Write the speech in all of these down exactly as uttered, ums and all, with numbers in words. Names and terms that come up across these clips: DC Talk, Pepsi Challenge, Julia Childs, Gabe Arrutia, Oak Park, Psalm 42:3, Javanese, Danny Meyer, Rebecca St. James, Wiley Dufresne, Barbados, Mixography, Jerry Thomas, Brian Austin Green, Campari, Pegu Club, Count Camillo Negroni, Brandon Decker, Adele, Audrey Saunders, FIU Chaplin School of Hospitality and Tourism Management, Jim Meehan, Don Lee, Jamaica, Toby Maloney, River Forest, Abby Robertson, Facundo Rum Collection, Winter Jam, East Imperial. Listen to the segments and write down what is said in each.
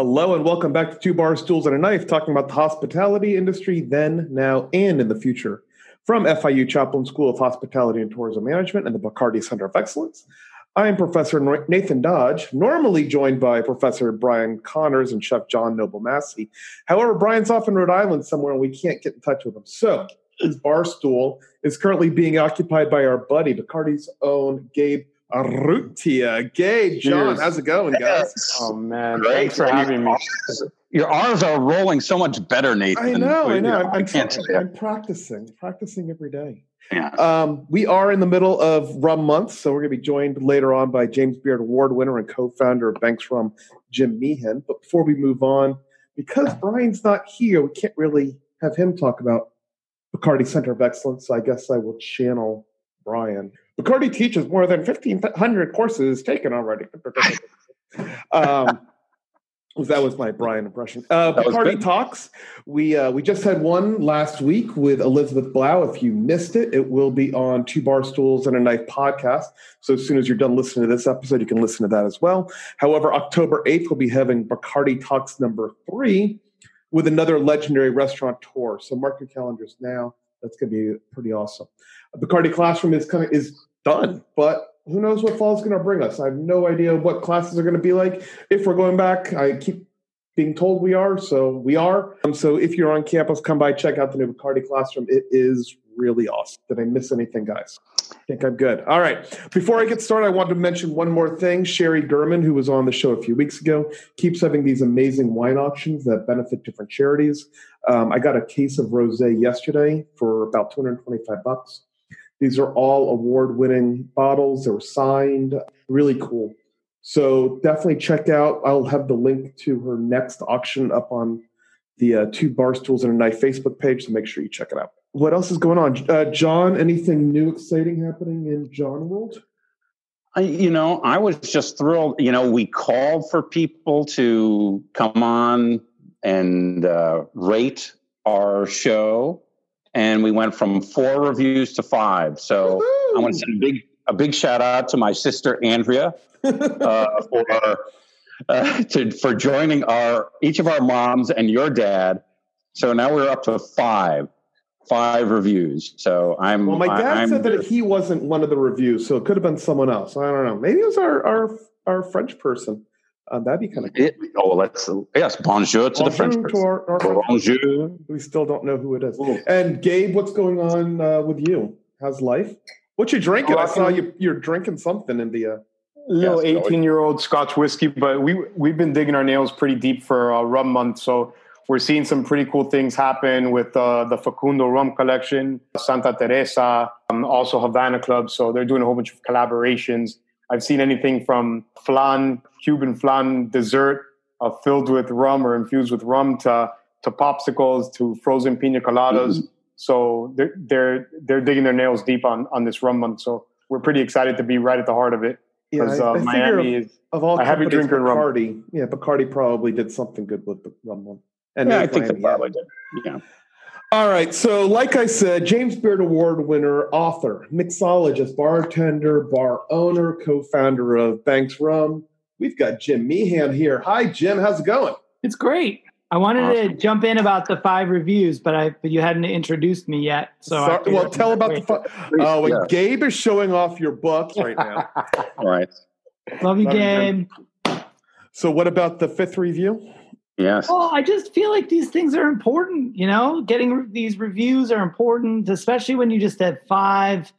Hello and welcome back to Two Bar Stools and a Knife, talking about the hospitality industry then, now, and in the future. From F I U Chaplin School of Hospitality and Tourism Management and the Bacardi Center of Excellence, I am Professor Nathan Dodge, normally joined by Professor Brian Connors and Chef John Noble Massey. However, Brian's off in Rhode Island somewhere and we can't get in touch with him. So his bar stool is currently being occupied by our buddy, Bacardi's own Gabe Arrutia. Gabe, John, cheers. How's it going, guys? Oh, man. Great. Thanks for having me. Your R's are rolling so much better, Nathan. I know, I know. I'm, I'm, I'm, I'm practicing, practicing every day. Yeah. Um, we are in the middle of Rum Month, so we're going to be joined later on by James Beard Award winner and co-founder of Banks Rum, Jim Meehan. But before we move on, because Brian's not here, we can't really have him talk about Bacardi Center of Excellence, so I guess I will channel Brian. Bacardi teaches more than fifteen hundred courses taken already. um, that was my Brian impression. Uh, Bacardi Talks. We uh, we just had one last week with Elizabeth Blau. If you missed it, it will be on Two Bar Stools and a Knife podcast. So as soon as you're done listening to this episode, you can listen to that as well. However, October eighth, we'll be having Bacardi Talks number three with another legendary restaurateur. So mark your calendars now. That's going to be pretty awesome. Bacardi Classroom is coming is done, but who knows what fall is going to bring us. I have no idea what classes are going to be like. If we're going back, I keep being told we are, so we are. Um, so if you're on campus, come by, check out the new Bacardi Classroom. It is really awesome. Did I miss anything, guys? I think I'm good. All right. Before I get started, I want to mention one more thing. Sherry Gorman, who was on the show a few weeks ago, keeps having these amazing wine auctions that benefit different charities. Um, I got a case of rosé yesterday for about two hundred twenty-five bucks. These are all award-winning bottles. They were signed. Really cool. So definitely check out. I'll have the link to her next auction up on the uh, Two Bar Stools and a Knife Facebook page, so make sure you check it out. What else is going on? Uh, John, anything new, exciting happening in John World? I, you know, I was just thrilled. You know, we called for people to come on and uh, rate our show, and we went from four reviews to five. So I want to send a big, a big shout out to my sister, Andrea, uh, for, uh, to, for joining our each of our moms and your dad. So now we're up to five. Five reviews. So I'm. Well, my dad I, said that he wasn't one of the reviews, so it could have been someone else. I don't know. Maybe it was our our, our French person. Uh, that'd be kind of. Cool. Oh, let's uh, yes, bonjour to bonjour the French to person. Our, our bonjour. French. We still don't know who it is. Ooh. And Gabe, what's going on uh, with you? How's life? What you drinking? Oh, I saw you. You're drinking something in the. Uh, no, eighteen-year-old Scotch whiskey, but we we've been digging our nails pretty deep for uh, Rum Month, so. We're seeing some pretty cool things happen with uh, the Facundo Rum Collection, Santa Teresa, um, also Havana Club. So they're doing a whole bunch of collaborations. I've seen anything from flan, Cuban flan dessert uh, filled with rum or infused with rum to to popsicles, to frozen pina coladas. Mm-hmm. So they're, they're, they're digging their nails deep on, on this Rum Month. So we're pretty excited to be right at the heart of it. Yeah, I, uh, I Miami of, is of all a heavy drinker in rum. Bacardi, yeah, Bacardi probably did something good with the Rum Month. And yeah, I think that probably did. Yeah. All right. So, like I said, James Beard Award winner, author, mixologist, bartender, bar owner, co-founder of Banks Rum. We've got Jim Meehan here. Hi, Jim. How's it going? It's great. I wanted awesome. to jump in about the five reviews, but I but you hadn't introduced me yet. So, Sorry, well, tell about wait. the five. Oh, yeah. Gabe is showing off your book right now. All right. Love you, Love Gabe. You, so, what about the fifth review? Yes. Well, I just feel like these things are important, you know, getting re- these reviews are important, especially when you just have five.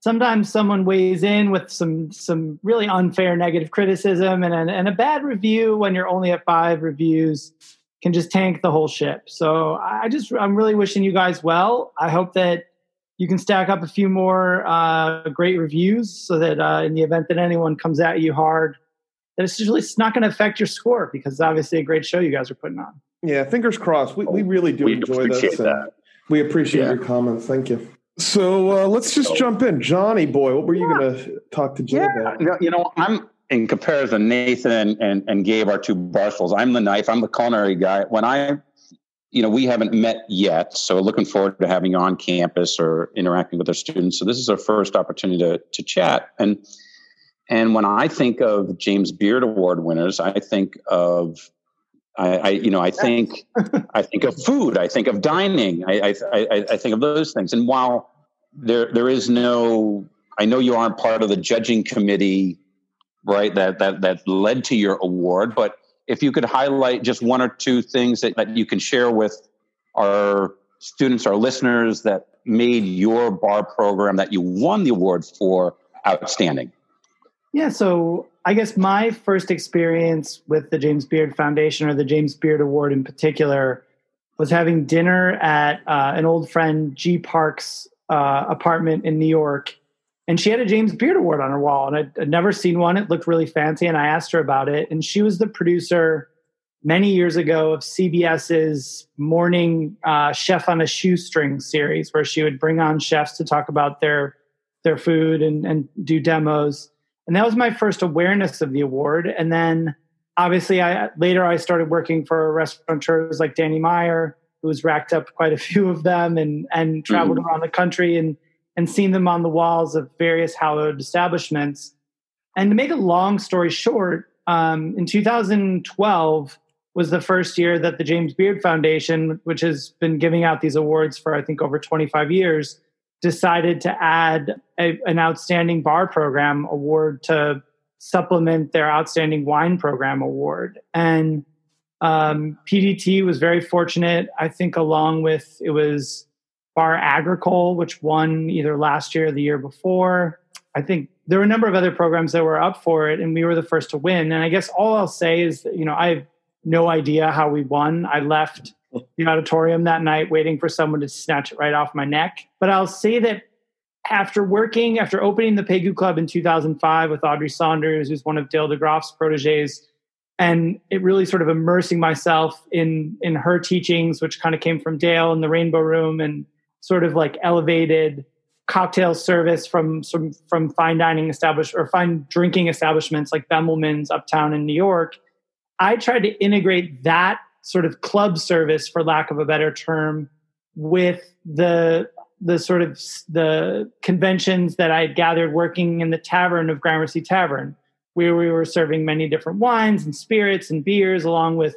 Sometimes someone weighs in with some some really unfair negative criticism, and, and, and a bad review when you're only at five reviews can just tank the whole ship. So I just I'm really wishing you guys well. I hope that you can stack up a few more uh, great reviews so that uh, in the event that anyone comes at you hard, that it's usually not going to affect your score, because it's obviously a great show you guys are putting on. Yeah, fingers crossed. We, we really do we enjoy this. That. We appreciate yeah. your comments. Thank you. So uh, let's just so, jump in. Johnny boy, what were yeah. you going to talk to Jim yeah. about? You know, I'm in comparison, Nathan and, and, and Gabe are two barstools. I'm the knife. I'm the culinary guy. When I, you know, we haven't met yet, so looking forward to having you on campus or interacting with our students. So this is our first opportunity to to chat. And And when I think of James Beard Award winners, I think of I, I you know, I think, I think of food, I think of dining, I, I, I think of those things. And while there, there is no, I know you aren't part of the judging committee, right, that, that, that led to your award, but if you could highlight just one or two things that, that you can share with our students, our listeners, that made your bar program that you won the award for outstanding. Yeah, so I guess my first experience with the James Beard Foundation, or the James Beard Award in particular, was having dinner at uh, an old friend, G. Park's uh, apartment in New York. And she had a James Beard Award on her wall, and I'd, I'd never seen one. It looked really fancy, and I asked her about it. And she was the producer many years ago of C B S's Morning uh, Chef on a Shoestring series, where she would bring on chefs to talk about their their food and, and do demos. And that was my first awareness of the award. And then obviously I, later I started working for restaurateurs like Danny Meyer, who's racked up quite a few of them and, and traveled mm-hmm. around the country and, and seen them on the walls of various hallowed establishments. And to make a long story short, um, in two thousand twelve was the first year that the James Beard Foundation, which has been giving out these awards for, I think, over twenty-five years, decided to add a, an outstanding bar program award to supplement their outstanding wine program award. And um, P D T was very fortunate, I think, along with, it was Bar Agricole, which won either last year or the year before. I think there were a number of other programs that were up for it, and we were the first to win. And I guess all I'll say is that, you know, I have no idea how we won. I left the auditorium that night waiting for someone to snatch it right off my neck. But I'll say that after working, after opening the Pegu Club in two thousand five with Audrey Saunders, who's one of Dale DeGroff's proteges, and it really sort of immersing myself in, in her teachings, which kind of came from Dale in the Rainbow Room, and sort of like elevated cocktail service from, from, from fine dining establish or fine drinking establishments like Bemelman's uptown in New York. I tried to integrate that sort of club service, for lack of a better term, with the the sort of the conventions that I had gathered working in the tavern of Gramercy Tavern, where we were serving many different wines and spirits and beers, along with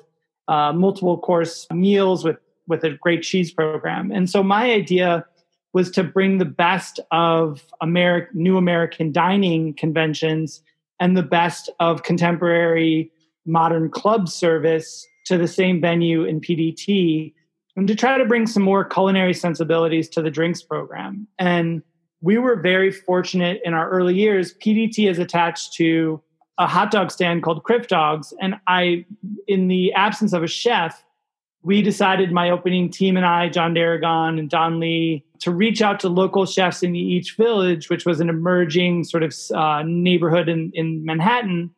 uh, multiple course meals with, with a great cheese program. And so my idea was to bring the best of Ameri- new American dining conventions and the best of contemporary modern club service to the same venue in P D T, and to try to bring some more culinary sensibilities to the drinks program. And we were very fortunate in our early years. P D T is attached to a hot dog stand called Crip Dogs. And I, in the absence of a chef, we decided, my opening team and I, John Darragon and Don Lee, to reach out to local chefs in each village, which was an emerging sort of uh, neighborhood in, in Manhattan,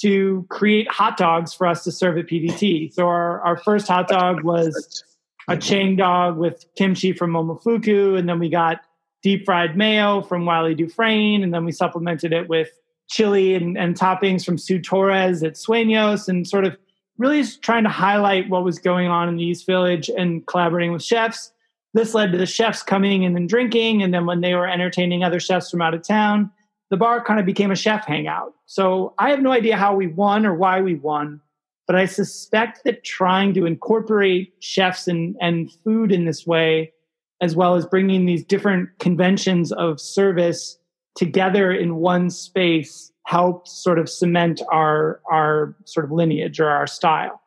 to create hot dogs for us to serve at P D T. So our, our first hot dog was a Chang dog with kimchi from Momofuku, and then we got deep-fried mayo from Wiley Dufresne, and then we supplemented it with chili and, and toppings from Sue Torres at Sueños, and sort of really trying to highlight what was going on in the East Village and collaborating with chefs. This led to the chefs coming in and drinking, and then when they were entertaining other chefs from out of town, the bar kind of became a chef hangout. So I have no idea how we won or why we won, but I suspect that trying to incorporate chefs and, and food in this way, as well as bringing these different conventions of service together in one space, helped sort of cement our, our sort of lineage or our style.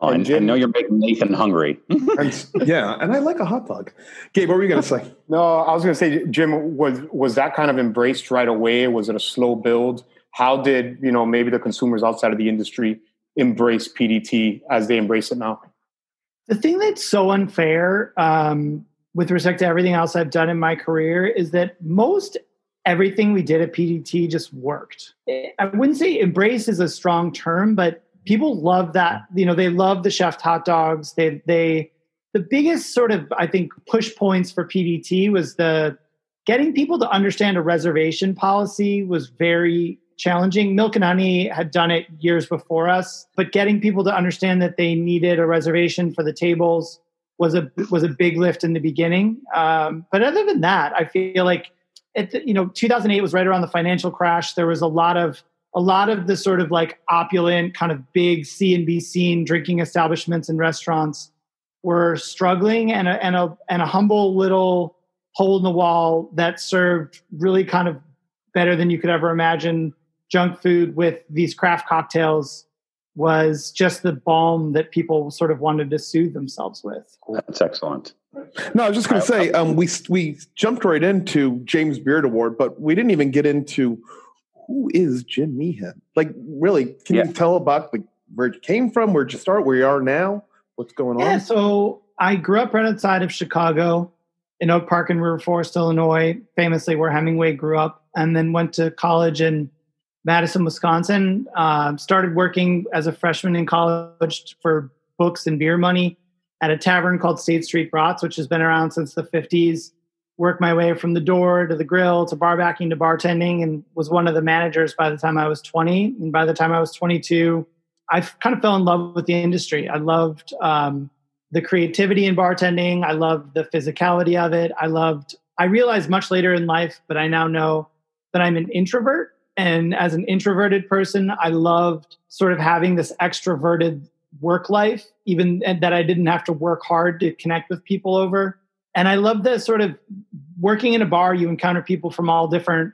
Oh, and Jim, I know you're making Nathan hungry. and, yeah, and I like a hot dog. Gabe, what were you going to say? No, I was going to say, Jim, was was that kind of embraced right away? Was it a slow build? How did, you know, maybe the consumers outside of the industry embrace P D T as they embrace it now? The thing that's so unfair um, with respect to everything else I've done in my career is that most everything we did at P D T just worked. I wouldn't say embrace is a strong term, but people love that, you know, they love the chef hot dogs. They, they, the biggest sort of, I think, push points for P D T was the getting people to understand a reservation policy was very challenging. Milk and Honey had done it years before us, but getting people to understand that they needed a reservation for the tables was a, was a big lift in the beginning. Um, but other than that, I feel like, it, you know, two thousand eight was right around the financial crash. There was a lot of a lot of the sort of like opulent kind of big C and B scene drinking establishments and restaurants were struggling, and a, and a, and a humble little hole in the wall that served really kind of better than you could ever imagine junk food with these craft cocktails was just the balm that people sort of wanted to soothe themselves with. That's excellent. No, I was just going to say, um, we we jumped right into James Beard Award, but we didn't even get into who is Jim Meehan. Like, really, can yeah. you tell about like, where you came from, where you start, where you are now, what's going yeah, on? Yeah, so I grew up right outside of Chicago in Oak Park and River Forest, Illinois, famously where Hemingway grew up, and then went to college in Madison, Wisconsin. Uh, started working as a freshman in college for books and beer money at a tavern called State Street Brats, which has been around since the fifties. Worked my way from the door to the grill to barbacking to bartending, and was one of the managers by the time I was twenty. And by the time I was twenty-two, I kind of fell in love with the industry. I loved um, the creativity in bartending. I loved the physicality of it. I loved, I realized much later in life, but I now know that I'm an introvert. And as an introverted person, I loved sort of having this extroverted work life, even and that I didn't have to work hard to connect with people over. And I loved the sort of working in a bar, you encounter people from all different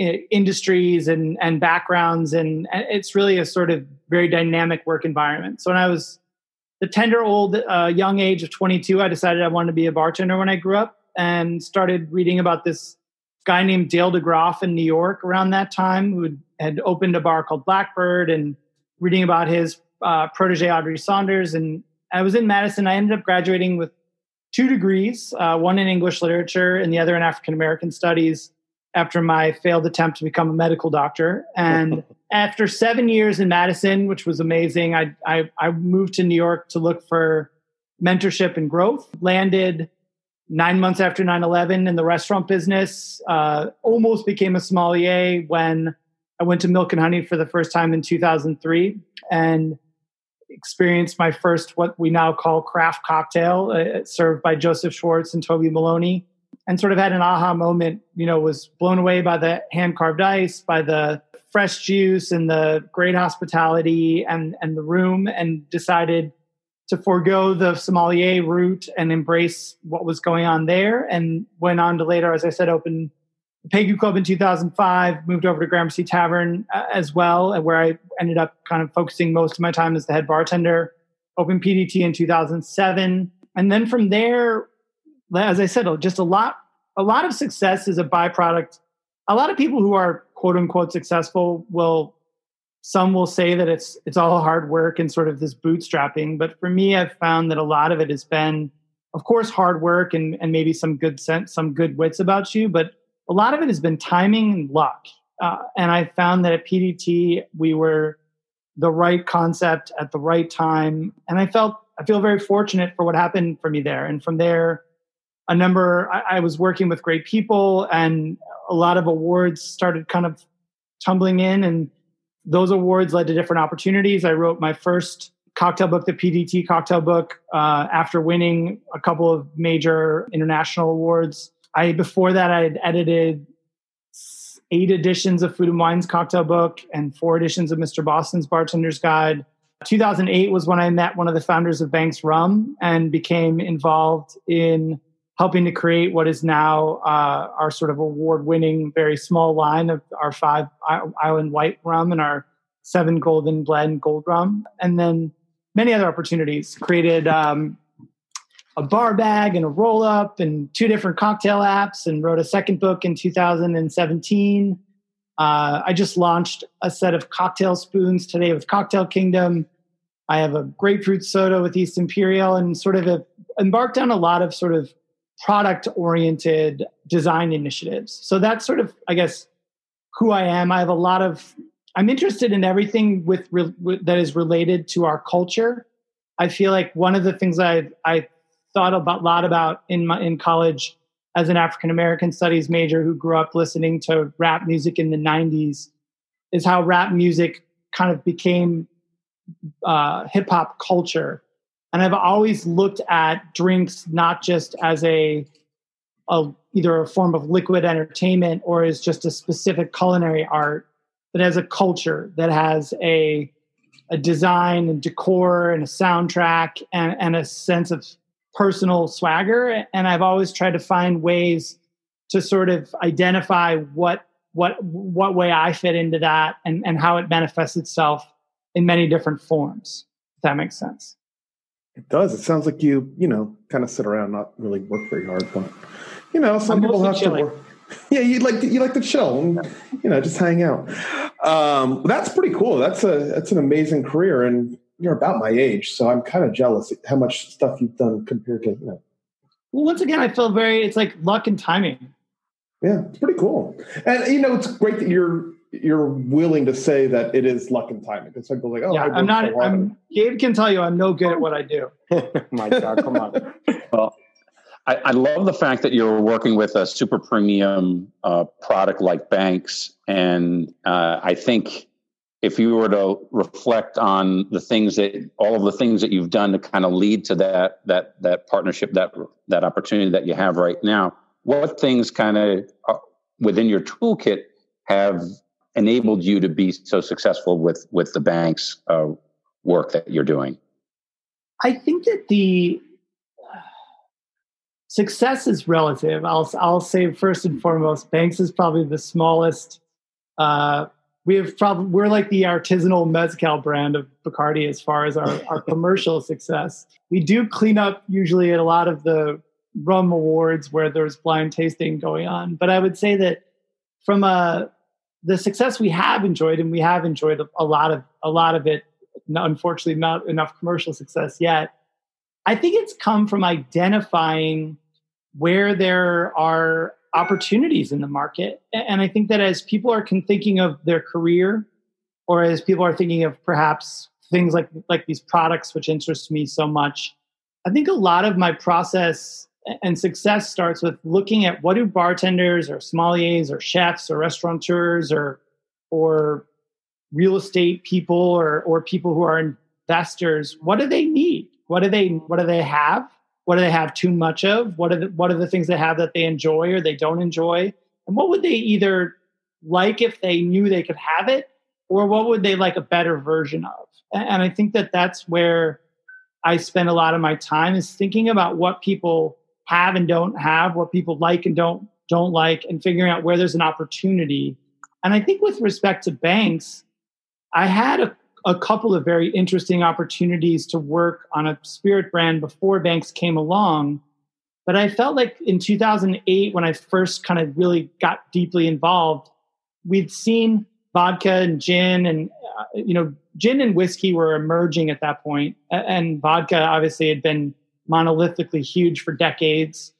uh, industries and, and backgrounds. And, and it's really a sort of very dynamic work environment. So when I was the tender old uh, young age of twenty-two, I decided I wanted to be a bartender when I grew up, and started reading about this guy named Dale DeGroff in New York around that time, who had opened a bar called Blackbird, and reading about his uh, protege, Audrey Saunders. And I was in Madison. I ended up graduating with two degrees, uh, one in English literature and the other in African-American studies, after my failed attempt to become a medical doctor. And after seven years in Madison, which was amazing, I, I, I moved to New York to look for mentorship and growth. Landed nine months after nine eleven in the restaurant business, uh, almost became a sommelier when I went to Milk and Honey for the first time in two thousand three and experienced my first, what we now call craft cocktail, uh, served by Joseph Schwartz and Toby Maloney, and sort of had an aha moment, you know, was blown away by the hand-carved ice, by the fresh juice and the great hospitality and, and the room, and decided to forego the sommelier route and embrace what was going on there. And went on to later, as I said, open the Pegu Club in two thousand five, moved over to Gramercy Tavern uh, as well, where I ended up kind of focusing most of my time as the head bartender. Opened P D T in two thousand seven. And then from there, as I said, just a lot, a lot of success is a byproduct. A lot of people who are quote unquote successful will Some will say that it's it's all hard work and sort of this bootstrapping. But for me, I've found that a lot of it has been, of course, hard work and, and maybe some good sense, some good wits about you. But a lot of it has been timing and luck. Uh, and I found that at P D T, we were the right concept at the right time. And I felt I feel very fortunate for what happened for me there. And from there, a number, I, I was working with great people, and a lot of awards started kind of tumbling in, and those awards led to different opportunities. I wrote my first cocktail book, the P D T cocktail book, uh, after winning a couple of major international awards. I before that, I had edited eight editions of Food and Wine's cocktail book and four editions of Mister Boston's Bartender's Guide. two thousand eight was when I met one of the founders of Banks Rum and became involved in helping to create what is now uh, our sort of award-winning, very small line of our five island white rum and our seven golden blend gold rum. And then many other opportunities. Created um, a bar bag and a roll-up and two different cocktail apps, and wrote a second book in two thousand seventeen. Uh, I just launched a set of cocktail spoons today with Cocktail Kingdom. I have a grapefruit soda with East Imperial, and sort of a, embarked on a lot of sort of product-oriented design initiatives. So that's sort of, I guess, who I am. I have a lot of, I'm interested in everything with, with that is related to our culture. I feel like one of the things I I thought about a lot about in my in college as an African American studies major who grew up listening to rap music in the nineties is how rap music kind of became uh, hip hop culture. And I've always looked at drinks not just as a, a either a form of liquid entertainment or as just a specific culinary art, that has a culture, that has a a design and decor and a soundtrack and, and a sense of personal swagger. And I've always tried to find ways to sort of identify what what what way I fit into that and, and how it manifests itself in many different forms, if that makes sense. It does. It sounds like you, you know, kind of sit around, not really work very hard, but you know, some I'm people have chilling. to work. Yeah, you like to, you like to chill and, you know, just hang out. Um, that's pretty cool. That's a that's an amazing career, and you're about my age, so I'm kind of jealous at how much stuff you've done compared to, you know. Well, once again, I feel very, it's like luck and timing. Yeah, it's pretty cool. And, you know, it's great that you're you're willing to say that it is luck and timing. It's like, like oh, yeah, I'm not, so I'm, Gabe can tell you I'm no good at what I do. My God, come on. Well, I, I love the fact that you're working with a super premium uh, product like Banks. And uh, I think if you were to reflect on the things that, all of the things that you've done to kind of lead to that, that, that partnership, that, that opportunity that you have right now, what things kind of within your toolkit have enabled you to be so successful with, with the Banks uh, work that you're doing? I think that the, success is relative. I'll I'll say first and foremost, Banks is probably the smallest. Uh, we have probably we're like the artisanal mezcal brand of Bacardi as far as our, our commercial success. We do clean up usually at a lot of the rum awards where there's blind tasting going on. But I would say that from a the success we have enjoyed, and we have enjoyed a, a lot of a lot of it. Unfortunately, not enough commercial success yet. I think it's come from identifying where there are opportunities in the market. And I think that as people are con- thinking of their career, or as people are thinking of perhaps things like, like these products, which interest me so much, I think a lot of my process and success starts with looking at what do bartenders or sommeliers or chefs or restaurateurs or, or real estate people or, or people who are investors, what do they need? What do they, what do they have? What do they have too much of? What are the, what are the things they have that they enjoy or they don't enjoy? And what would they either like if they knew they could have it, or what would they like a better version of? And I think that that's where I spend a lot of my time, is thinking about what people have and don't have, what people like and don't, don't like, and figuring out where there's an opportunity. And I think with respect to Banks, I had a a couple of very interesting opportunities to work on a spirit brand before Banks came along. But I felt like in two thousand eight, when I first kind of really got deeply involved, we'd seen vodka and gin and, uh, you know, gin and whiskey were emerging at that point. And vodka obviously had been monolithically huge for decades.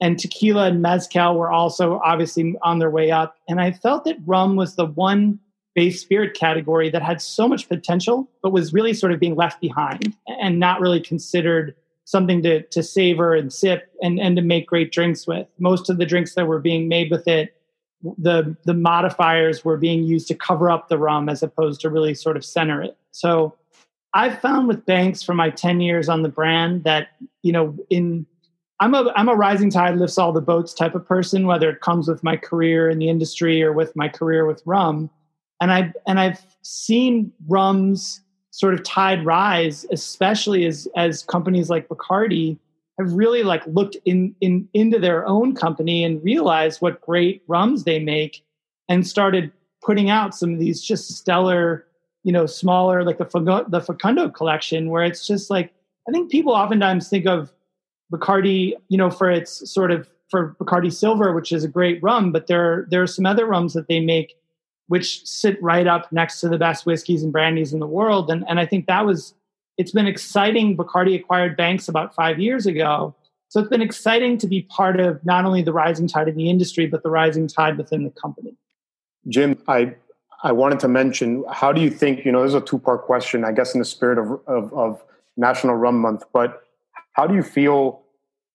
And tequila and mezcal were also obviously on their way up. And I felt that rum was the one base spirit category that had so much potential, but was really sort of being left behind and not really considered something to, to savor and sip and, and to make great drinks with. Most of the drinks that were being made with it, the, the modifiers were being used to cover up the rum as opposed to really sort of center it. So I've found with Banks for my ten years on the brand that, you know, in I'm a I'm a rising tide lifts all the boats type of person, whether it comes with my career in the industry or with my career with rum. And I've, and I've seen rum's sort of tide rise, especially as, as companies like Bacardi have really like looked in, in, into their own company and realized what great rums they make and started putting out some of these just stellar, you know, smaller, like the, the Facundo collection, where it's just like, I think people oftentimes think of Bacardi, you know, for its sort of, for Bacardi Silver, which is a great rum, but there, there are some other rums that they make which sit right up next to the best whiskeys and brandies in the world. And, and I think that was, it's been exciting. Bacardi acquired Banks about five years ago. So it's been exciting to be part of not only the rising tide in the industry, but the rising tide within the company. Jim, I I wanted to mention, how do you think, you know, this is a two-part question, I guess in the spirit of, of, of National Rum Month, but how do you feel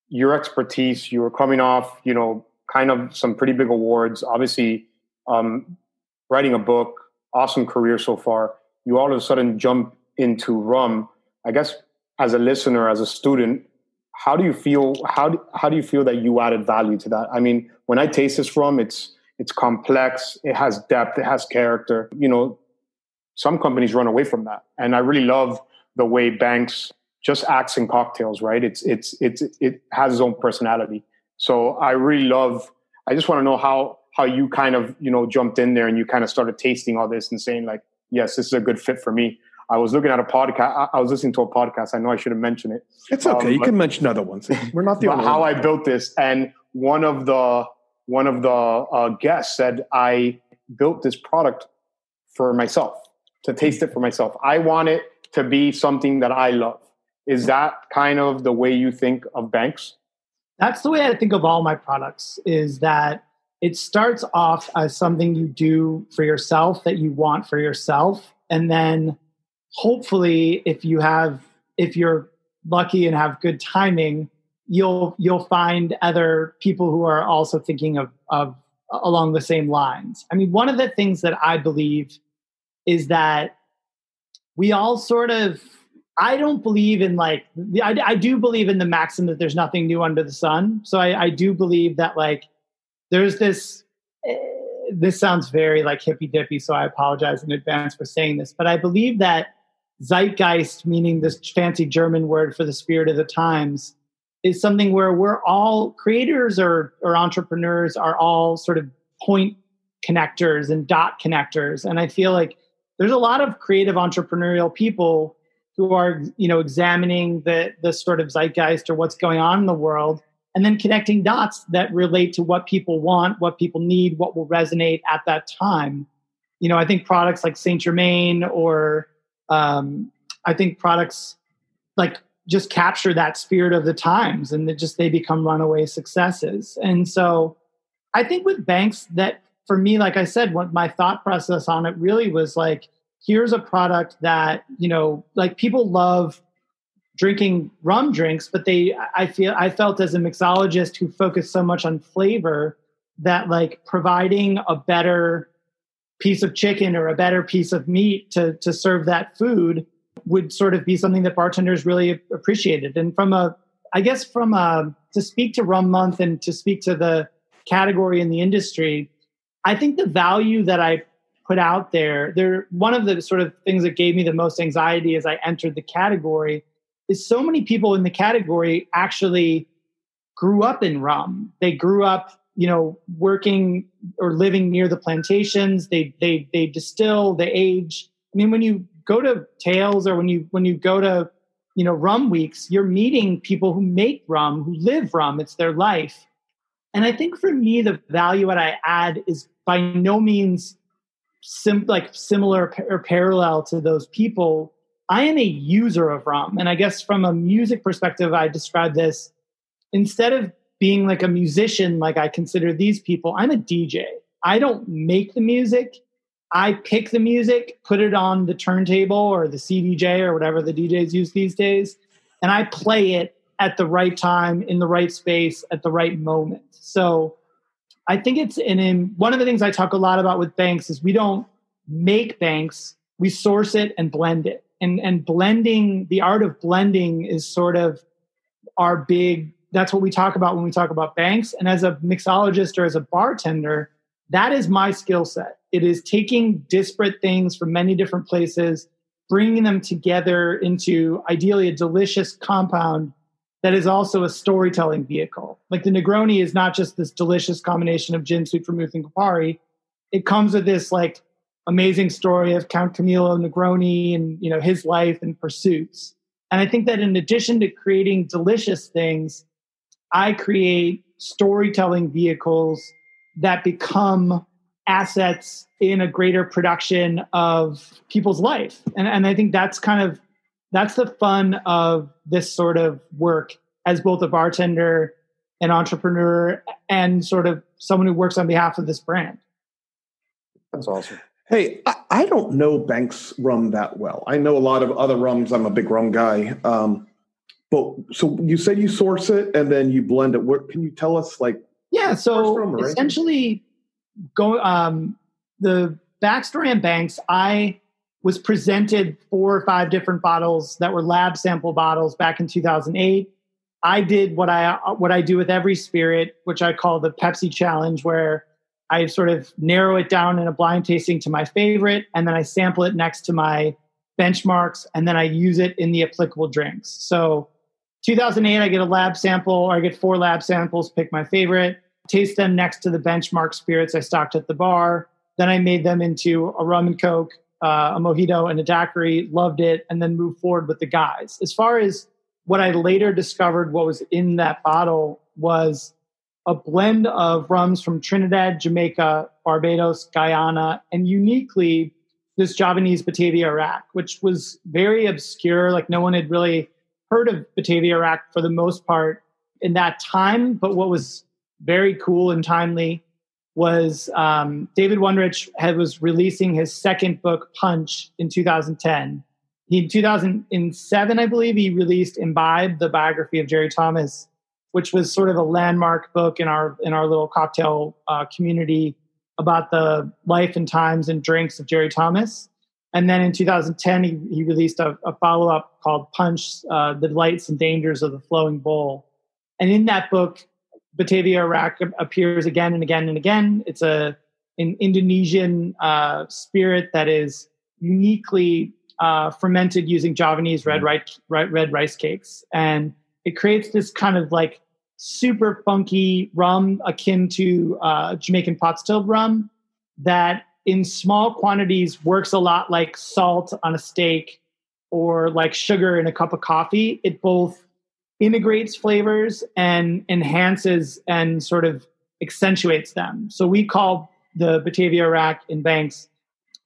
your expertise, you were coming off, you know, kind of some pretty big awards, obviously, um, writing a book, awesome career so far, you all of a sudden jump into rum. I guess as a listener, as a student, how do you feel, how do, how do you feel that you added value to that? I mean, when I taste this rum, it's, It's complex. It has depth. It has character. You know, some companies run away from that. And I really love the way Banks just acts in cocktails, right? It's, it's, it's, it has its own personality. So I really love, I just want to know how, how you kind of, you know, jumped in there and you kind of started tasting all this and saying like, yes, this is a good fit for me. I was looking at a podcast. I was listening to a podcast. I know I should have mentioned it. It's okay. Um, you can mention other ones. We're not the only one. How I built this. And one of the, one of the uh, guests said, I built this product for myself, to taste it for myself. I want it to be something that I love. Is that kind of the way you think of Banks? That's the way I think of all my products, is that it starts off as something you do for yourself, that you want for yourself. And then hopefully if you have, if you're lucky and have good timing, you'll, you'll find other people who are also thinking of, of along the same lines. I mean, one of the things that I believe is that we all sort of, I don't believe in like, I, I do believe in the maxim that there's nothing new under the sun. So I, I do believe that like, there's this, this sounds very like hippy dippy. So I apologize in advance for saying this, but I believe that zeitgeist, meaning this fancy German word for the spirit of the times, is something where we're all creators or, or entrepreneurs are all sort of point connectors and dot connectors. And I feel like there's a lot of creative entrepreneurial people who are, you know, examining the, the sort of zeitgeist or what's going on in the world, and then connecting dots that relate to what people want, what people need, what will resonate at that time. You know, I think products like Saint Germain or um, I think products like just capture that spirit of the times, and they just, they become runaway successes. And so I think with Banks, that for me, like I said, what my thought process on it really was like, here's a product that, you know, like people love drinking rum drinks, but they, I feel, I felt as a mixologist who focused so much on flavor that like providing a better piece of chicken or a better piece of meat to, to serve that food would sort of be something that bartenders really appreciated. And from a, I guess from a, to speak to Rum Month and to speak to the category in the industry, I think the value that I put out there, there, one of the sort of things that gave me the most anxiety as I entered the category is so many people in the category actually grew up in rum. They grew up, you know, working or living near the plantations. They, they, they distill, they age. I mean, when you go to Tales or when you, when you go to, you know, rum weeks, you're meeting people who make rum, who live rum. It's their life. And I think for me, the value that I add is by no means Sim, like similar or parallel to those people. I am a user of rum. And I guess from a music perspective, I describe this, instead of being like a musician, like I consider these people, I'm a D J. I don't make the music. I pick the music, put it on the turntable or the C D J or whatever the D Js use these days. And I play it at the right time, in the right space, at the right moment. So I think it's in, in one of the things I talk a lot about with Banks is we don't make Banks, we source it and blend it. And and blending, the art of blending is sort of our big, that's what we talk about when we talk about Banks. And as a mixologist or as a bartender, that is my skill set. It is taking disparate things from many different places, bringing them together into ideally a delicious compound that is also a storytelling vehicle. Like the Negroni is not just this delicious combination of gin, sweet vermouth, and Campari. It comes with this like amazing story of Count Camillo Negroni and, you know, his life and pursuits. And I think that in addition to creating delicious things, I create storytelling vehicles that become assets in a greater production of people's life. And, and I think that's kind of, that's the fun of this sort of work as both a bartender, an entrepreneur, and sort of someone who works on behalf of this brand. That's awesome. Hey, I, I don't know Banks rum that well. I know a lot of other rums. I'm a big rum guy. Um, but so you said you source it and then you blend it. What can you tell us? Like, yeah. So rum, right? Essentially, go um, the backstory on Banks. I was presented four or five different bottles that were lab sample bottles back in two thousand eight. I did what I what I do with every spirit, which I call the Pepsi challenge, where I sort of narrow it down in a blind tasting to my favorite, and then I sample it next to my benchmarks, and then I use it in the applicable drinks. So two thousand eight, I get a lab sample, or I get four lab samples, pick my favorite, taste them next to the benchmark spirits I stocked at the bar. Then I made them into a rum and coke, uh, a mojito, and a daiquiri, loved it, and then moved forward with the guys. As far as what I later discovered what was in that bottle was a blend of rums from Trinidad, Jamaica, Barbados, Guyana, and uniquely this Javanese Batavia Arrack, which was very obscure. Like no one had really heard of Batavia Arrack for the most part in that time. But what was very cool and timely was um, David Wondrich had, was releasing his second book, Punch, in two thousand ten. He, in two thousand seven, I believe, he released Imbibe, the biography of Jerry Thomas, which was sort of a landmark book in our in our little cocktail uh, community about the life and times and drinks of Jerry Thomas. And then in two thousand ten, he, he released a, a follow-up called Punch, uh, The Delights and Dangers of the Flowing Bowl. And in that book, Batavia Arrack appears again and again and again. It's a an Indonesian uh, spirit that is uniquely uh, fermented using Javanese red, rice, red rice cakes. And it creates this kind of like super funky rum akin to uh, Jamaican pot-stilled rum that in small quantities works a lot like salt on a steak or like sugar in a cup of coffee. It both integrates flavors and enhances and sort of accentuates them. So we call the Batavia Arrack in Banks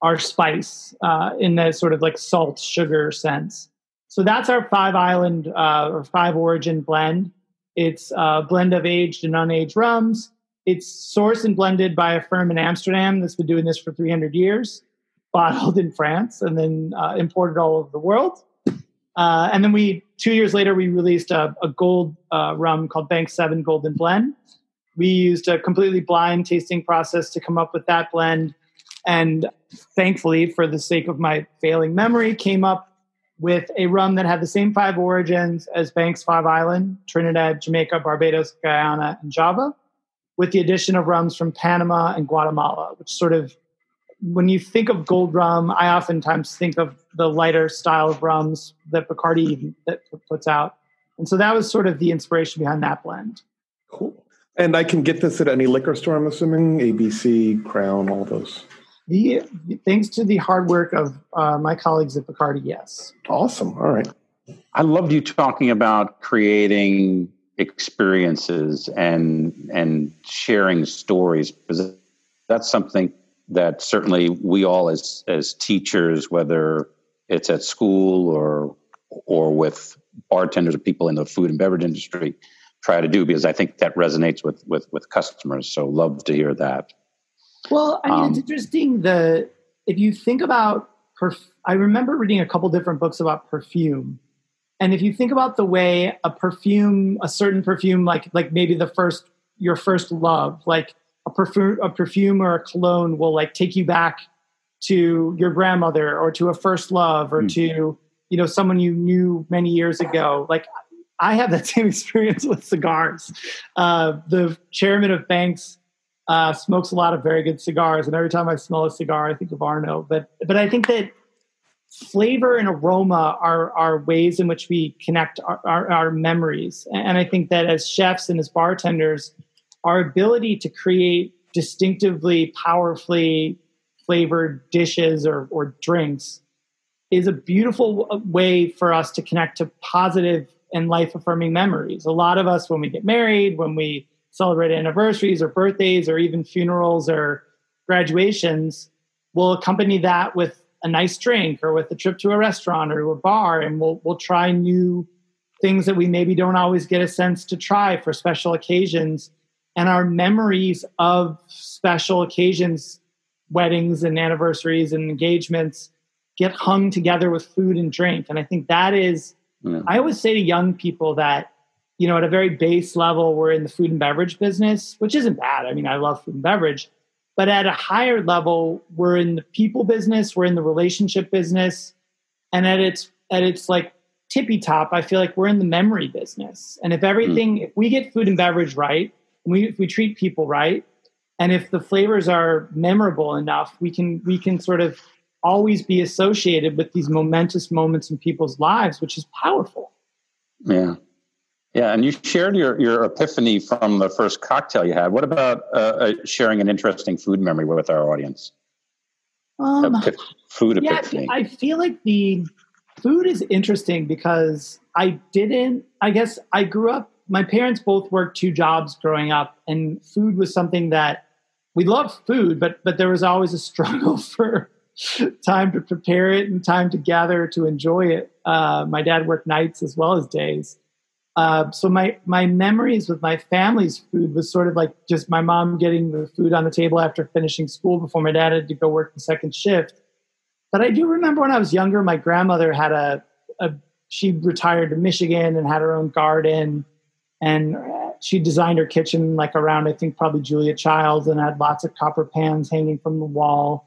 our spice uh, in the sort of like salt sugar sense. So that's our Five Island uh, or Five Origin blend. It's a blend of aged and unaged rums. It's sourced and blended by a firm in Amsterdam that's been doing this for three hundred years, bottled in France, and then uh, imported all over the world. Uh, and then we, two years later, we released a, a gold uh, rum called Banks Seven Golden Blend. We used a completely blind tasting process to come up with that blend. And thankfully, for the sake of my failing memory, came up with a rum that had the same five origins as Banks Five Island, Trinidad, Jamaica, Barbados, Guyana, and Java, with the addition of rums from Panama and Guatemala, which sort of, when you think of gold rum, I oftentimes think of the lighter style of rums that Bacardi that puts out. And so that was sort of the inspiration behind that blend. Cool. And I can get this at any liquor store, I'm assuming? A B C, Crown, all those. The, thanks to the hard work of uh, my colleagues at Bacardi, yes. Awesome. All right. I loved you talking about creating experiences and and sharing stories, because that's something that certainly we all as as teachers, whether it's at school or or with bartenders or people in the food and beverage industry, try to do, because I think that resonates with with, with customers. So love to hear that. Well, I mean, um, it's interesting. The if you think about, perf- I remember reading a couple different books about perfume. And if you think about the way a perfume, a certain perfume, like like maybe the first, your first love, like a perfume, a perfume or a cologne will like take you back to your grandmother or to a first love or mm. to, you know, someone you knew many years ago. Like I have that same experience with cigars. Uh, the chairman of Banks uh, smokes a lot of very good cigars. And every time I smell a cigar, I think of Arno. But, but I think that flavor and aroma are, are ways in which we connect our, our, our memories. And I think that as chefs and as bartenders, our ability to create distinctively, powerfully flavored dishes or, or drinks is a beautiful way for us to connect to positive and life-affirming memories. A lot of us, when we get married, when we celebrate anniversaries or birthdays or even funerals or graduations, we'll accompany that with a nice drink or with a trip to a restaurant or to a bar, and we'll we'll try new things that we maybe don't always get a sense to try for special occasions. And our memories of special occasions, weddings and anniversaries and engagements, get hung together with food and drink. And I think that is, yeah. I always say to young people that, you know, at a very base level, we're in the food and beverage business, which isn't bad. I mean, I love food and beverage. But at a higher level, we're in the people business, we're in the relationship business. And at its, at its like tippy top, I feel like we're in the memory business. And if everything, mm. if we get food and beverage right, We, if we treat people right, And if the flavors are memorable enough, we can we can sort of always be associated with these momentous moments in people's lives, which is powerful. Yeah. Yeah. And you shared your, your epiphany from the first cocktail you had. What about uh, sharing an interesting food memory with our audience? Um, Epiph- food yeah, epiphany. I feel like the food is interesting because I didn't, I guess I grew up, my parents both worked two jobs growing up, and food was something that we loved food, but, but there was always a struggle for time to prepare it and time to gather to enjoy it. Uh, my dad worked nights as well as days. Uh, so my, my memories with my family's food was sort of like just my mom getting the food on the table after finishing school before my dad had to go work the second shift. But I do remember when I was younger, my grandmother had a, a she retired to Michigan and had her own garden, and she designed her kitchen like around, I think, probably Julia Childs, and had lots of copper pans hanging from the wall.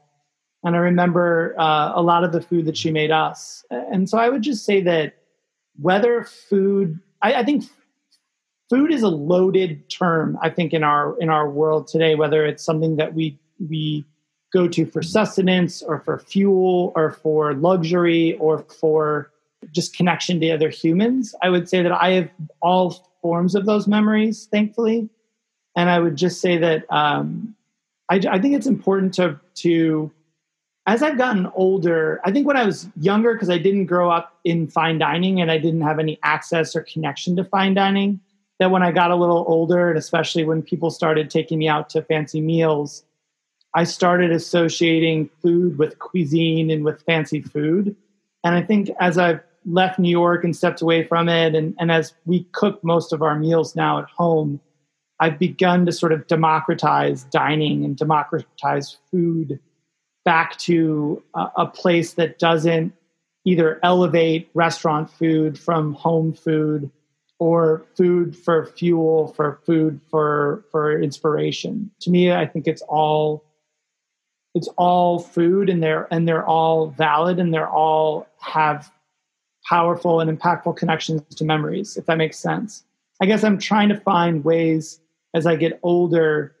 And I remember uh, a lot of the food that she made us. And so I would just say that whether food, I, I think food is a loaded term, I think, in our in our world today, whether it's something that we we go to for sustenance or for fuel or for luxury or for just connection to other humans. I would say that I have all forms of those memories, thankfully. And I would just say that um, I, I think it's important to to... As I've gotten older, I think when I was younger, because I didn't grow up in fine dining and I didn't have any access or connection to fine dining, that when I got a little older, and especially when people started taking me out to fancy meals, I started associating food with cuisine and with fancy food. And I think as I've left New York and stepped away from it, and, and as we cook most of our meals now at home, I've begun to sort of democratize dining and democratize food back to a, a place that doesn't either elevate restaurant food from home food, or food for fuel, for food for for inspiration. To me, I think it's all it's all food, and they're and they're all valid, and they're all have powerful and impactful connections to memories, if that makes sense. I guess I'm trying to find ways as I get older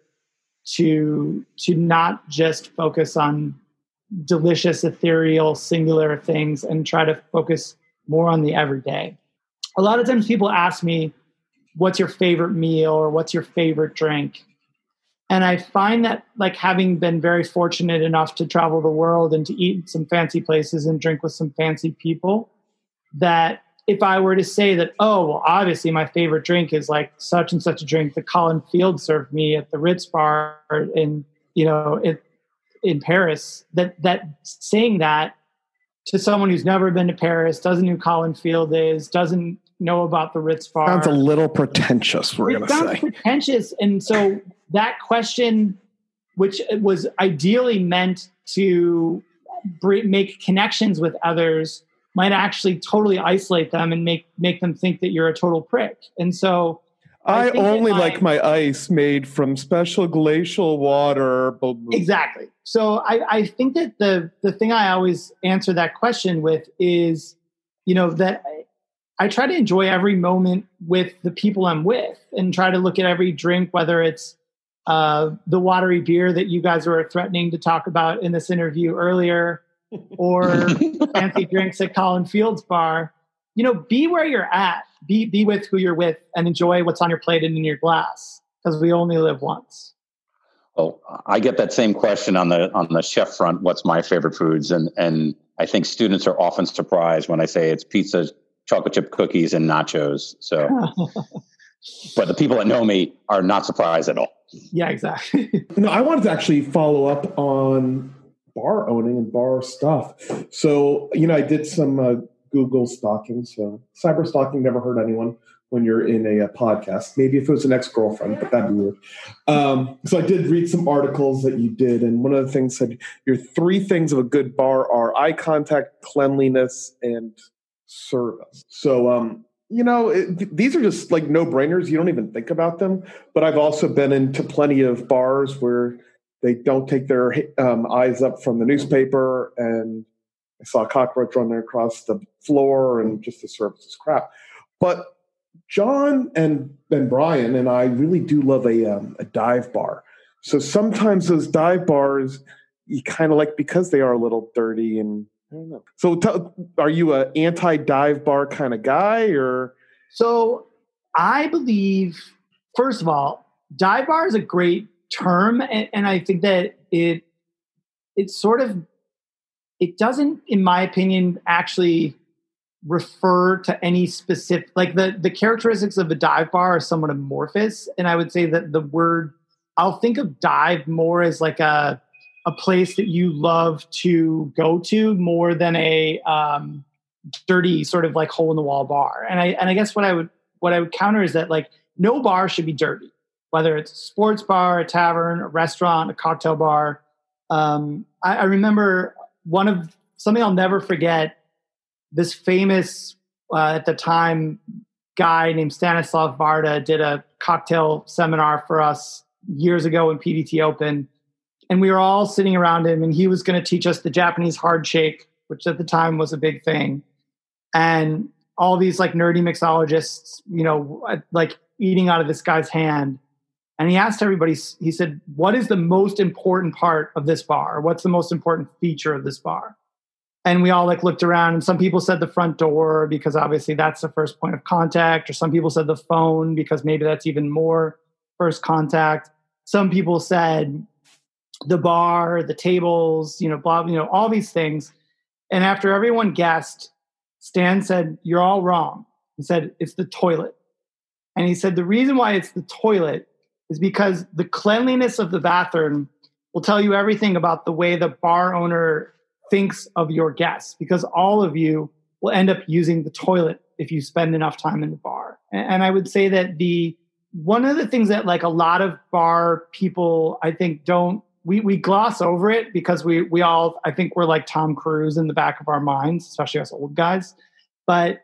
to to not just focus on delicious, ethereal, singular things, and try to focus more on the everyday. A lot of times people ask me, what's your favorite meal or what's your favorite drink? And I find that, like, having been very fortunate enough to travel the world and to eat some fancy places and drink with some fancy people, that if I were to say that, oh, well, obviously my favorite drink is like such and such a drink that Colin Field served me at the Ritz Bar in, you know, it, in Paris, that that saying that to someone who's never been to Paris, doesn't know who Colin Field is, doesn't know about the Ritz Bar. Sounds a little pretentious, we're going to say. It sounds pretentious. And so that question, which was ideally meant to make connections with others, might actually totally isolate them and make, make them think that you're a total prick. And so I, I only my, like my ice made from special glacial water. Blah, blah. Exactly. So I, I think that the, the thing I always answer that question with is, you know, that I, I try to enjoy every moment with the people I'm with, and try to look at every drink, whether it's uh, the watery beer that you guys were threatening to talk about in this interview earlier, or fancy drinks at Colin Field's bar. You know, be where you're at, be be with who you're with, and enjoy what's on your plate and in your glass, because we only live once. Oh, I get that same question on the on the chef front. What's my favorite foods? And and I think students are often surprised when I say it's pizza, chocolate chip cookies, and nachos. So, but the people that know me are not surprised at all. Yeah, exactly. No, I wanted to actually follow up on bar owning and bar stuff. So, you know, I did some uh, Google stalking. So cyber stalking never hurt anyone when you're in a, a podcast. Maybe if it was an ex-girlfriend, but that'd be weird. Um, so I did read some articles that you did. And one of the things said, your three things of a good bar are eye contact, cleanliness, and service. So, um, you know, it, th- these are just like no-brainers. You don't even think about them. But I've also been into plenty of bars where they don't take their um, eyes up from the newspaper, and I saw a cockroach running across the floor, and just the service is crap. But John and, and Brian and I really do love a, um, a dive bar. So sometimes those dive bars, you kind of like, because they are a little dirty and I don't know. So t- are you an anti-dive bar kind of guy or? So I believe, first of all, dive bar is a great term. And, and I think that it, it sort of, it doesn't, in my opinion, actually refer to any specific, like the, the characteristics of a dive bar are somewhat amorphous. And I would say that the word, I'll think of dive more as like a, a place that you love to go to more than a um, dirty sort of like hole in the wall bar. And I, and I guess what I would, what I would counter is that like no bar should be dirty, whether it's a sports bar, a tavern, a restaurant, a cocktail bar. Um, I, I remember one of something I'll never forget, this famous uh, at the time guy named Stanislav Varda did a cocktail seminar for us years ago when P D T opened. And we were all sitting around him, and he was going to teach us the Japanese hard shake, which at the time was a big thing. And all these like nerdy mixologists, you know, like eating out of this guy's hand. And he asked everybody, he said, what is the most important part of this bar? What's the most important feature of this bar? And we all like looked around, and some people said the front door, because obviously that's the first point of contact. Or some people said the phone, because maybe that's even more first contact. Some people said the bar, the tables, you know, blah, you know, all these things. And after everyone guessed, Stan said, you're all wrong. He said, it's the toilet. And he said, the reason why it's the toilet is because the cleanliness of the bathroom will tell you everything about the way the bar owner thinks of your guests, because all of you will end up using the toilet if you spend enough time in the bar. And I would say that the, one of the things that like a lot of bar people, I think don't, We we gloss over it because we we all, I think we're like Tom Cruise in the back of our minds, especially us old guys. But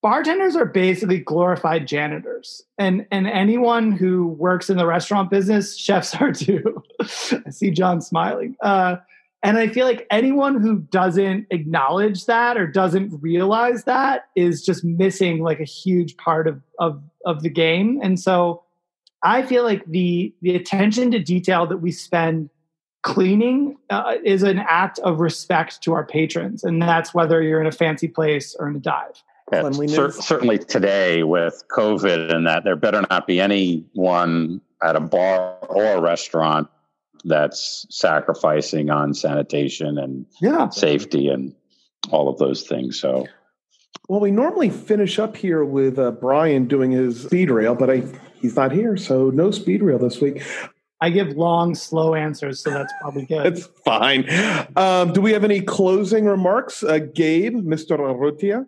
bartenders are basically glorified janitors. And and anyone who works in the restaurant business, chefs are too. I see John smiling. Uh, and I feel like anyone who doesn't acknowledge that or doesn't realize that is just missing like a huge part of of, of the game. And so I feel like the the attention to detail that we spend cleaning uh, is an act of respect to our patrons, and that's whether you're in a fancy place or in a dive. Yeah, cer- certainly today with COVID and that, there better not be anyone at a bar or a restaurant that's sacrificing on sanitation and yeah. safety and all of those things. So, well, we normally finish up here with uh, Brian doing his speed rail, but I he's not here, so no speed rail this week. I give long, slow answers, so that's probably good. It's fine. Um, do we have any closing remarks? Uh, Gabe, Mister Arrutia?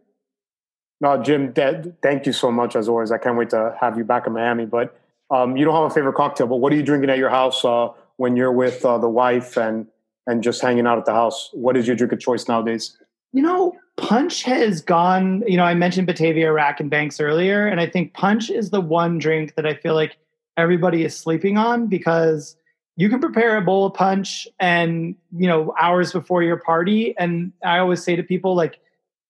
No, Jim, Dad, thank you so much, as always. I can't wait to have you back in Miami. But um, you don't have a favorite cocktail, but what are you drinking at your house uh, when you're with uh, the wife and, and just hanging out at the house? What is your drink of choice nowadays? You know, Punch has gone, you know, I mentioned Batavia Arrack and Banks earlier, and I think Punch is the one drink that I feel like everybody is sleeping on, because you can prepare a bowl of punch and, you know, hours before your party. And I always say to people, like,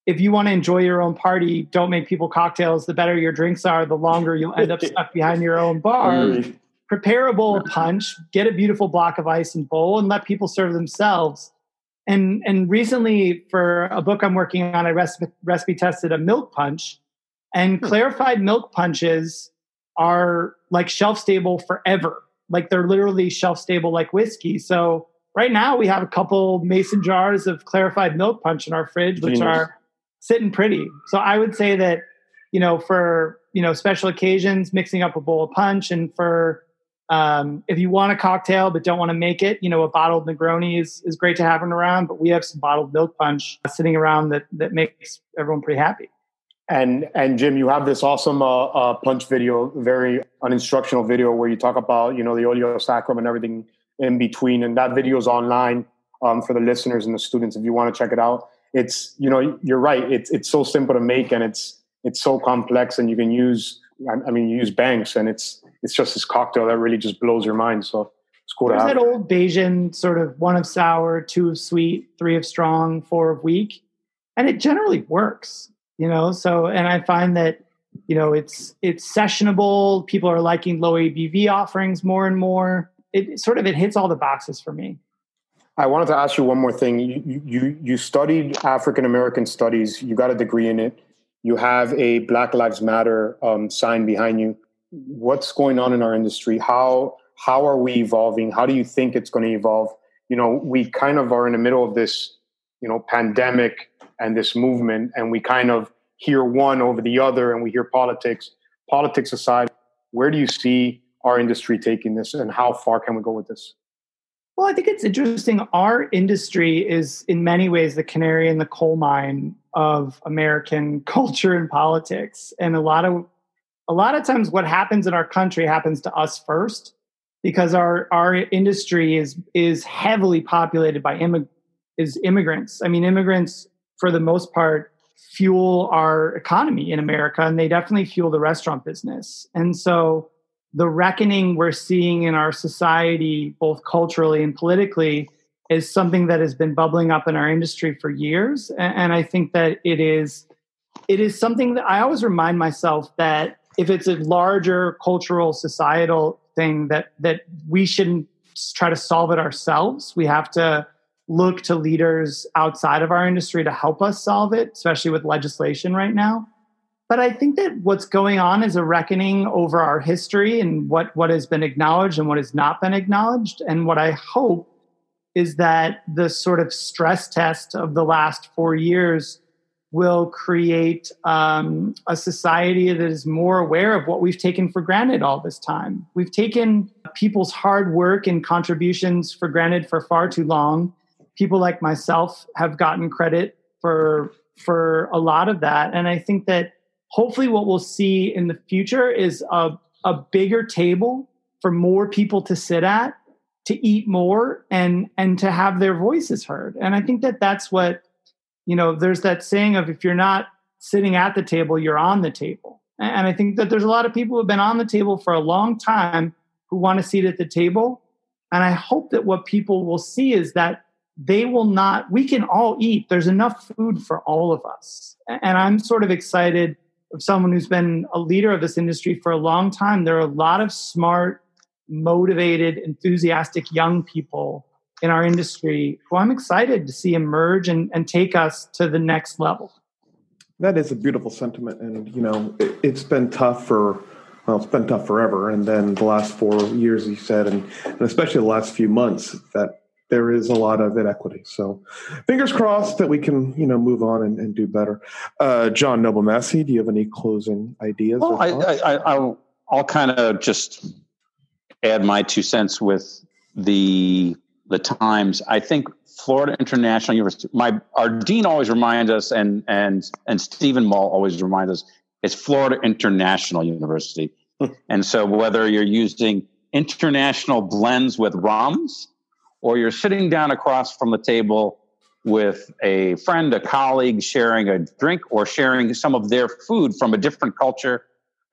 if you want to enjoy your own party, don't make people cocktails. The better your drinks are, the longer you'll end up stuck behind your own bar. Prepare a bowl of punch, get a beautiful block of ice and bowl, and let people serve themselves. And and recently for a book I'm working on, I recipe, recipe tested a milk punch, and clarified milk punches are like shelf stable forever. Like they're literally shelf stable like whiskey. So right now we have a couple mason jars of clarified milk punch in our fridge, which Genius. Are sitting pretty. So I would say that, you know, for, you know, special occasions, mixing up a bowl of punch, and for um, if you want a cocktail but don't want to make it, you know, a bottled Negroni is, is great to have around, but we have some bottled milk punch sitting around that, that makes everyone pretty happy. And and Jim, you have this awesome uh, uh, punch video, very an instructional video where you talk about, you know, the oleo sacrum and everything in between. And that video is online um, for the listeners and the students if you want to check it out. It's, you know, you're right. It's it's so simple to make, and it's it's so complex, and you can use, I mean, you use Banks, and it's it's just this cocktail that really just blows your mind. So it's cool. There's to have that old Bayesian sort of one of sour, two of sweet, three of strong, four of weak, and it generally works. You know, so, and I find that, you know, it's, it's sessionable. People are liking low A B V offerings more and more. it sort of, it hits all the boxes for me. I wanted to ask you one more thing. You, you, you studied African-American studies. You got a degree in it. You have a Black Lives Matter um, sign behind you. What's going on in our industry? How, how are we evolving? How do you think it's going to evolve? You know, we kind of are in the middle of this, you know, pandemic and this movement, and we kind of hear one over the other, and we hear politics. Politics aside, where do you see our industry taking this, and how far can we go with this? Well, I think it's interesting. Our industry is in many ways the canary in the coal mine of American culture and politics. And a lot of a lot of times what happens in our country happens to us first, because our, our industry is is heavily populated by immig- is immigrants. I mean, immigrants, for the most part, fuel our economy in America, and they definitely fuel the restaurant business. And so the reckoning we're seeing in our society, both culturally and politically, is something that has been bubbling up in our industry for years. And I think that it is, it is something that I always remind myself that if it's a larger cultural societal thing, that, that we shouldn't try to solve it ourselves. We have to look to leaders outside of our industry to help us solve it, especially with legislation right now. But I think that what's going on is a reckoning over our history and what, what has been acknowledged and what has not been acknowledged. And what I hope is that the sort of stress test of the last four years will create um, a society that is more aware of what we've taken for granted all this time. We've taken people's hard work and contributions for granted for far too long. People like myself have gotten credit for, for a lot of that. And I think that hopefully what we'll see in the future is a, a bigger table for more people to sit at, to eat more, and, and to have their voices heard. And I think that that's what, you know, there's that saying of, if you're not sitting at the table, you're on the table. And I think that there's a lot of people who have been on the table for a long time who want to sit at the table. And I hope that what people will see is that they will not, we can all eat. There's enough food for all of us. And I'm sort of excited of someone who's been a leader of this industry for a long time. There are a lot of smart, motivated, enthusiastic young people in our industry who I'm excited to see emerge and, and take us to the next level. That is a beautiful sentiment. And, you know, it, it's been tough for, well, it's been tough forever. And then the last four years, you said, and, and especially the last few months, that there is a lot of inequity. So fingers crossed that we can, you know, move on and, and do better. Uh, John Noble Massey, do you have any closing ideas? Well, I, I, I, I'll, I'll kind of just add my two cents with the, the times. I think Florida International University, my, our dean always reminds us, and, and, and Stephen Mull always reminds us, it's Florida International University. And so whether you're using international blends with rums, or you're sitting down across from the table with a friend, a colleague, sharing a drink or sharing some of their food from a different culture,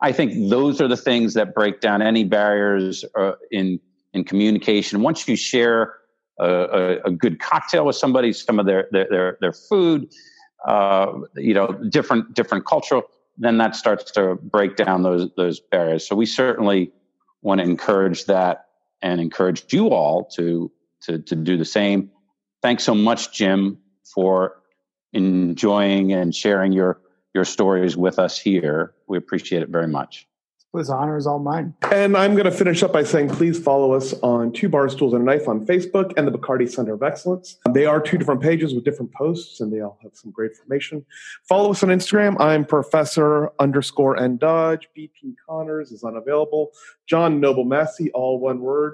I think those are the things that break down any barriers uh, in, in communication. Once you share a, a, a good cocktail with somebody, some of their, their, their, their food, uh, you know, different, different cultural, then that starts to break down those, those barriers. So we certainly want to encourage that and encourage you all to, To, to do the same. Thanks so much, Jim, for enjoying and sharing your, your stories with us here. We appreciate it very much. This honor is all mine. And I'm going to finish up by saying, please follow us on Two Bar Stools and a Knife on Facebook and the Bacardi Center of Excellence. They are two different pages with different posts, and they all have some great information. Follow us on Instagram. I'm Professor underscore N Dodge. B P Connors is unavailable. John Noble Massey, all one word.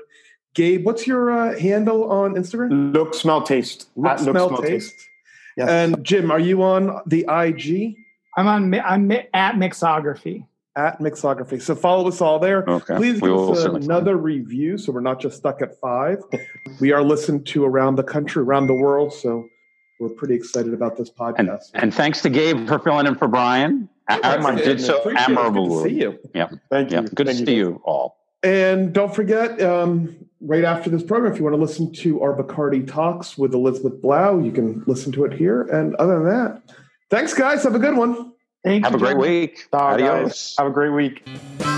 Gabe, what's your uh, handle on Instagram? Look, smell, taste. Look, smell, look, smell taste. taste. Yes. And Jim, are you on the I G? I'm on. I'm at Mixography. At Mixography. So follow us all there. Okay. Please give us another review so we're not just stuck at five. We are listened to around the country, around the world. So we're pretty excited about this podcast. And, and thanks to Gabe for filling in for Brian. I did so admirably. Good to see you. Yeah. Thank you. Yeah. Good Thank to you. see you all. And don't forget, um, right after this program, if you want to listen to our Bacardi Talks with Elizabeth Blau, you can listen to it here. And other than that, thanks, guys. Have a good one. Thank you. Have a great week. Adios. Have a great week.